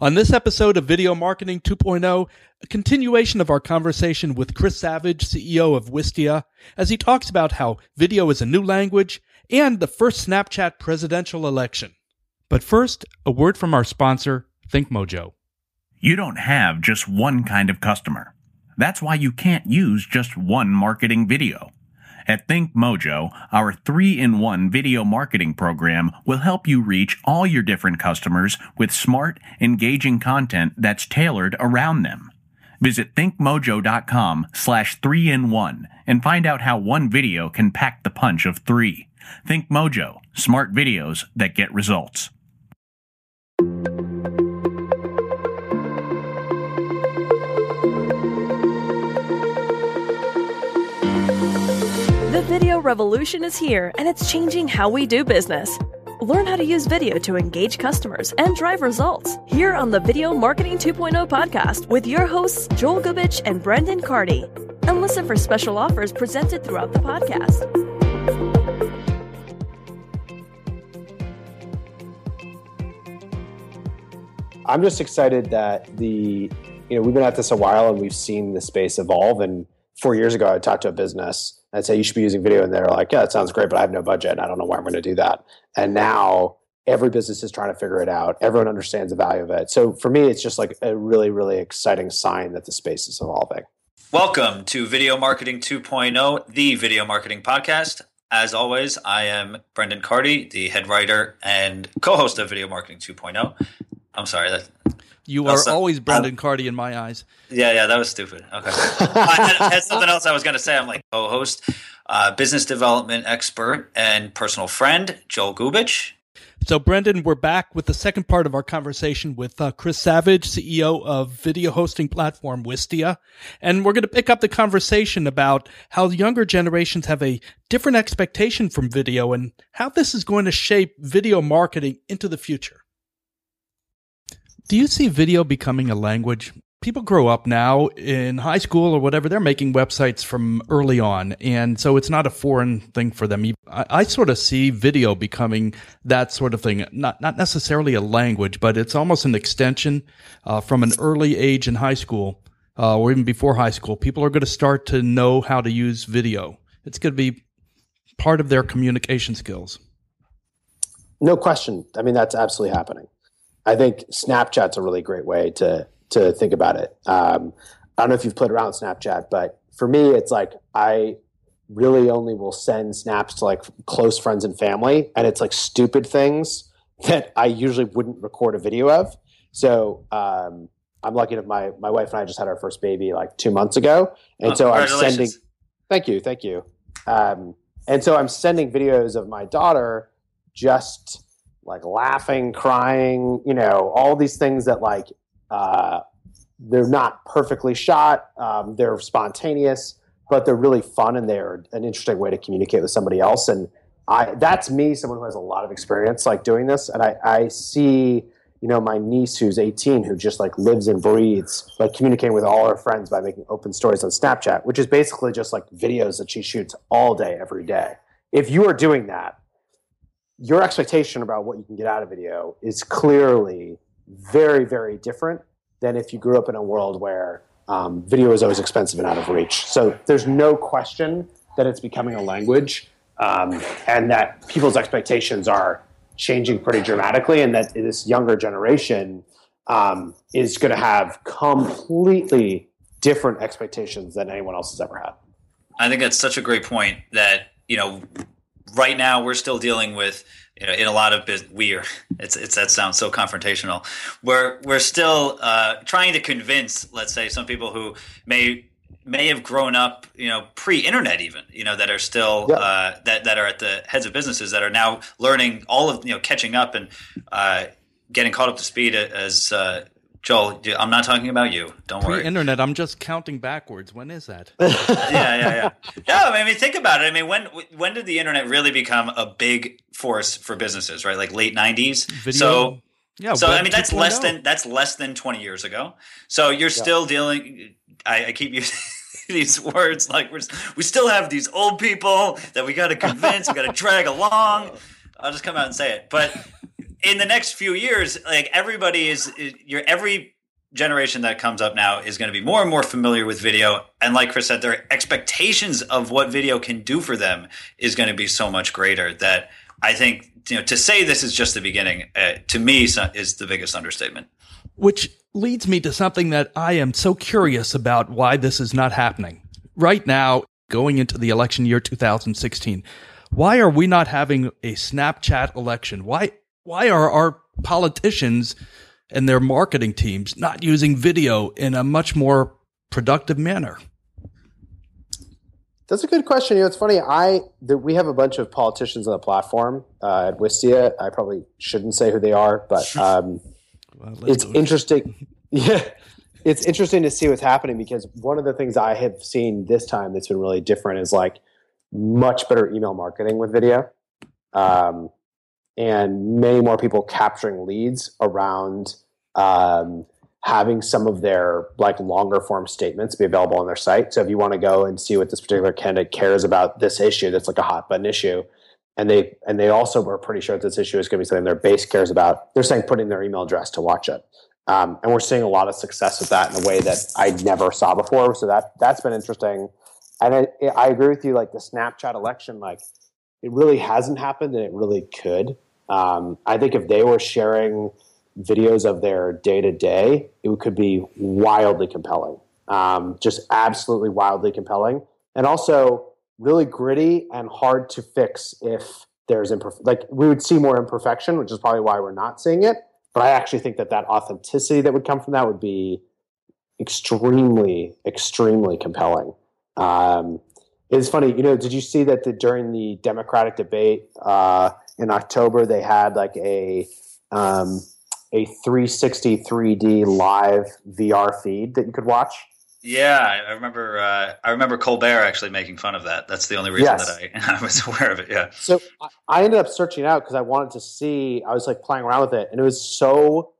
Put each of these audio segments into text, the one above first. On this episode of Video Marketing 2.0, a continuation of our conversation with Chris Savage, CEO of Wistia, as he talks about how video is a new language and the first Snapchat presidential election. But first, a word from our sponsor, ThinkMojo. You don't have just one kind of customer. That's why you can't use just one marketing video. At ThinkMojo, our 3-in-1 video marketing program will help you reach all your different customers with smart, engaging content that's tailored around them. Visit thinkmojo.com/3in1 and find out how one video can pack the punch of three. ThinkMojo, smart videos that get results. The video revolution is here, and it's changing how we do business. Learn how to use video to engage customers and drive results here on the Video Marketing 2.0 podcast with your hosts, Joel Gubich and Brendan Cardy. And listen for special offers presented throughout the podcast. I'm just excited that we've been at this a while and we've seen the space evolve. And 4 years ago, I talked to a business. I'd say you should be using video, and they're like, yeah, that sounds great, but I have no budget, and I don't know why I'm going to do that. And now every business is trying to figure it out. Everyone understands the value of it. So for me, it's just like a really, really exciting sign that the space is evolving. Welcome to Video Marketing 2.0, the video marketing podcast. As always, I am Brendan Cardy, the head writer and co-host of Video Marketing 2.0. I'm sorry. You are always Brendan Cardy in my eyes. Yeah, that was stupid. Okay. I had something else I was going to say. I'm like co-host, business development expert, and personal friend, Joel Gubich. So, Brendan, we're back with the second part of our conversation with Chris Savage, CEO of video hosting platform Wistia. And we're going to pick up the conversation about how the younger generations have a different expectation from video and how this is going to shape video marketing into the future. Do you see video becoming a language? People grow up now in high school or whatever. They're making websites from early on. And so it's not a foreign thing for them. I sort of see video becoming that sort of thing. Not necessarily a language, but it's almost an extension from an early age in high school or even before high school. People are going to start to know how to use video. It's going to be part of their communication skills. No question. I mean, that's absolutely happening. I think Snapchat's a really great way to think about it. I don't know if you've played around with Snapchat, but for me, it's like I really only will send snaps to like close friends and family, and it's like stupid things that I usually wouldn't record a video of. So I'm lucky enough. My wife and I just had our first baby like 2 months ago, and so I'm sending. Thank you. And so I'm sending videos of my daughter just like laughing, crying, all these things that like they're not perfectly shot. They're spontaneous, but they're really fun and they're an interesting way to communicate with somebody else. And that's me, someone who has a lot of experience like doing this. And I see, my niece who's 18, who just like lives and breathes, like communicating with all her friends by making open stories on Snapchat, which is basically just like videos that she shoots all day, every day. If you are doing that, your expectation about what you can get out of video is clearly very, very different than if you grew up in a world where video is always expensive and out of reach. So there's no question that it's becoming a language and that people's expectations are changing pretty dramatically, and that this younger generation is going to have completely different expectations than anyone else has ever had. I think that's such a great point that, right now, we're still dealing with, in a lot of business, that sounds so confrontational. We're still trying to convince, let's say, some people who may have grown up, pre-internet even, that are still that are at the heads of businesses that are now learning all of catching up and getting caught up to speed as. Joel, I'm not talking about you. Don't worry. Pre-internet, I'm just counting backwards. When is that? Yeah. No, I mean, think about it. I mean, when did the internet really become a big force for businesses, right? Like late 90s. Video. So I mean, that's less than 20 years ago. So you're still dealing – I keep using these words like we still have these old people that we got to convince, we got to drag along. I'll just come out and say it. But – in the next few years, like everybody is every generation that comes up now is going to be more and more familiar with video. And like Chris said, their expectations of what video can do for them is going to be so much greater that I think, you know, to say this is just the beginning, to me, is the biggest understatement. Which leads me to something that I am so curious about, why this is not happening. Right now, going into the election year 2016, why are we not having a Snapchat election? Why are our politicians and their marketing teams not using video in a much more productive manner? That's a good question. You know, it's funny. We have a bunch of politicians on the platform at Wistia. I probably shouldn't say who they are, but it's interesting. Yeah, it's interesting to see what's happening, because one of the things I have seen this time that's been really different is like much better email marketing with video, and many more people capturing leads around having some of their like longer form statements be available on their site. So if you want to go and see what this particular candidate cares about this issue, that's like a hot button issue, and they also were pretty sure that this issue is going to be something their base cares about, they're saying put in their email address to watch it. And we're seeing a lot of success with that in a way that I never saw before. So that's been interesting. And I agree with you, like the Snapchat election, like it really hasn't happened and it really could. I think if they were sharing videos of their day-to-day, it could be wildly compelling, just absolutely wildly compelling, and also really gritty and hard to fix if there's we would see more imperfection, which is probably why we're not seeing it. But I actually think that authenticity that would come from that would be extremely, extremely compelling. It's funny, you know, did you see that during the Democratic debate in October, they had like a 360 3D live VR feed that you could watch? Yeah, I remember. Colbert actually making fun of that. That's the only reason that I was aware of it. Yeah. So I ended up searching it out because I wanted to see. I was like playing around with it, and it was so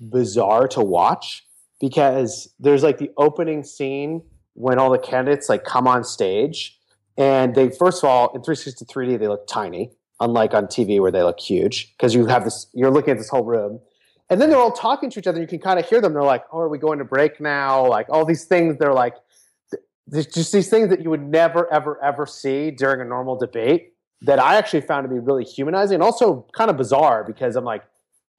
bizarre to watch because there's like the opening scene when all the candidates like come on stage, and they first of all in 360 3D they look tiny, unlike on TV where they look huge, because you have this. You're looking at this whole room. And then they're all talking to each other. You can kind of hear them. They're like, oh, are we going to break now? Like all these things. They're like, just these things that you would never, ever, ever see during a normal debate that I actually found to be really humanizing and also kind of bizarre, because I'm like,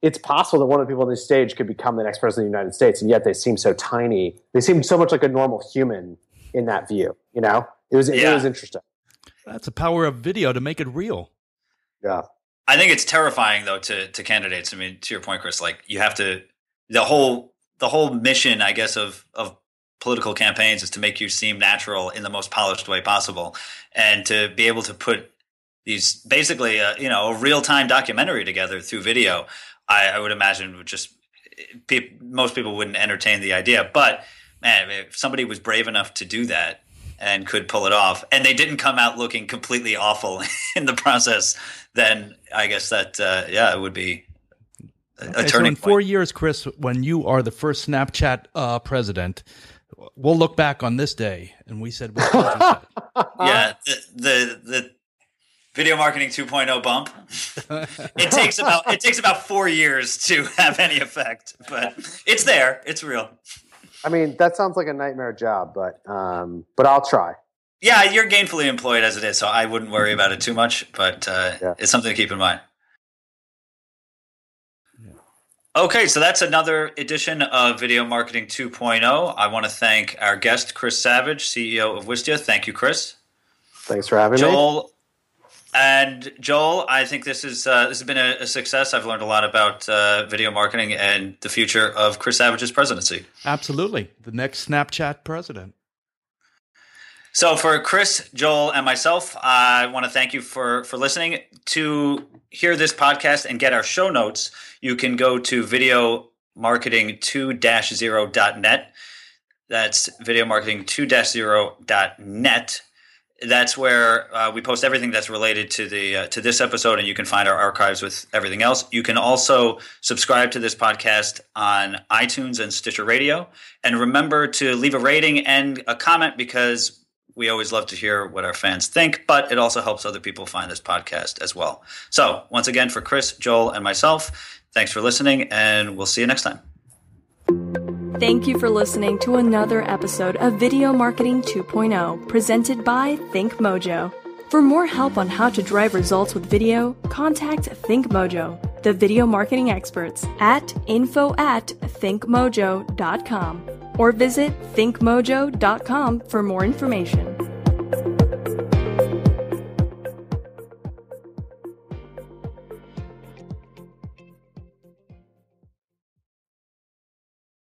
it's possible that one of the people on this stage could become the next president of the United States. And yet they seem so tiny. They seem so much like a normal human in that view. You know, it was interesting. That's the power of video to make it real. Yeah. I think it's terrifying though to candidates. I mean, to your point, Chris, like you have to, the whole mission, I guess, of political campaigns is to make you seem natural in the most polished way possible, and to be able to put these basically, a real-time documentary together through video. I would imagine would just most people wouldn't entertain the idea, but man, if somebody was brave enough to do that and could pull it off, and they didn't come out looking completely awful in the process, then I guess that, it would be a turning point. So in 4 years, Chris, when you are the first Snapchat president, we'll look back on this day, and we said, what did you say? Yeah, the Video Marketing 2.0 bump. It takes about 4 years to have any effect, but it's there. It's real. I mean, that sounds like a nightmare job, but I'll try. Yeah, you're gainfully employed as it is, so I wouldn't worry about it too much, but it's something to keep in mind. Yeah. Okay, so that's another edition of Video Marketing 2.0. I want to thank our guest, Chris Savage, CEO of Wistia. Thank you, Chris. Thanks for having me. Joel, I think this has been a success. I've learned a lot about video marketing and the future of Chris Savage's presidency. Absolutely. The next Snapchat president. So for Chris, Joel, and myself, I want to thank you for listening. To hear this podcast and get our show notes, you can go to videomarketing2-0.net. That's videomarketing2-0.net. That's where we post everything that's related to the to this episode, and you can find our archives with everything else. You can also subscribe to this podcast on iTunes and Stitcher Radio. And remember to leave a rating and a comment, because we always love to hear what our fans think, but it also helps other people find this podcast as well. So once again, for Chris, Joel, and myself, thanks for listening, and we'll see you next time. Thank you for listening to another episode of Video Marketing 2.0, presented by ThinkMojo. For more help on how to drive results with video, contact ThinkMojo, the video marketing experts, at info@thinkmojo.com or visit thinkmojo.com for more information.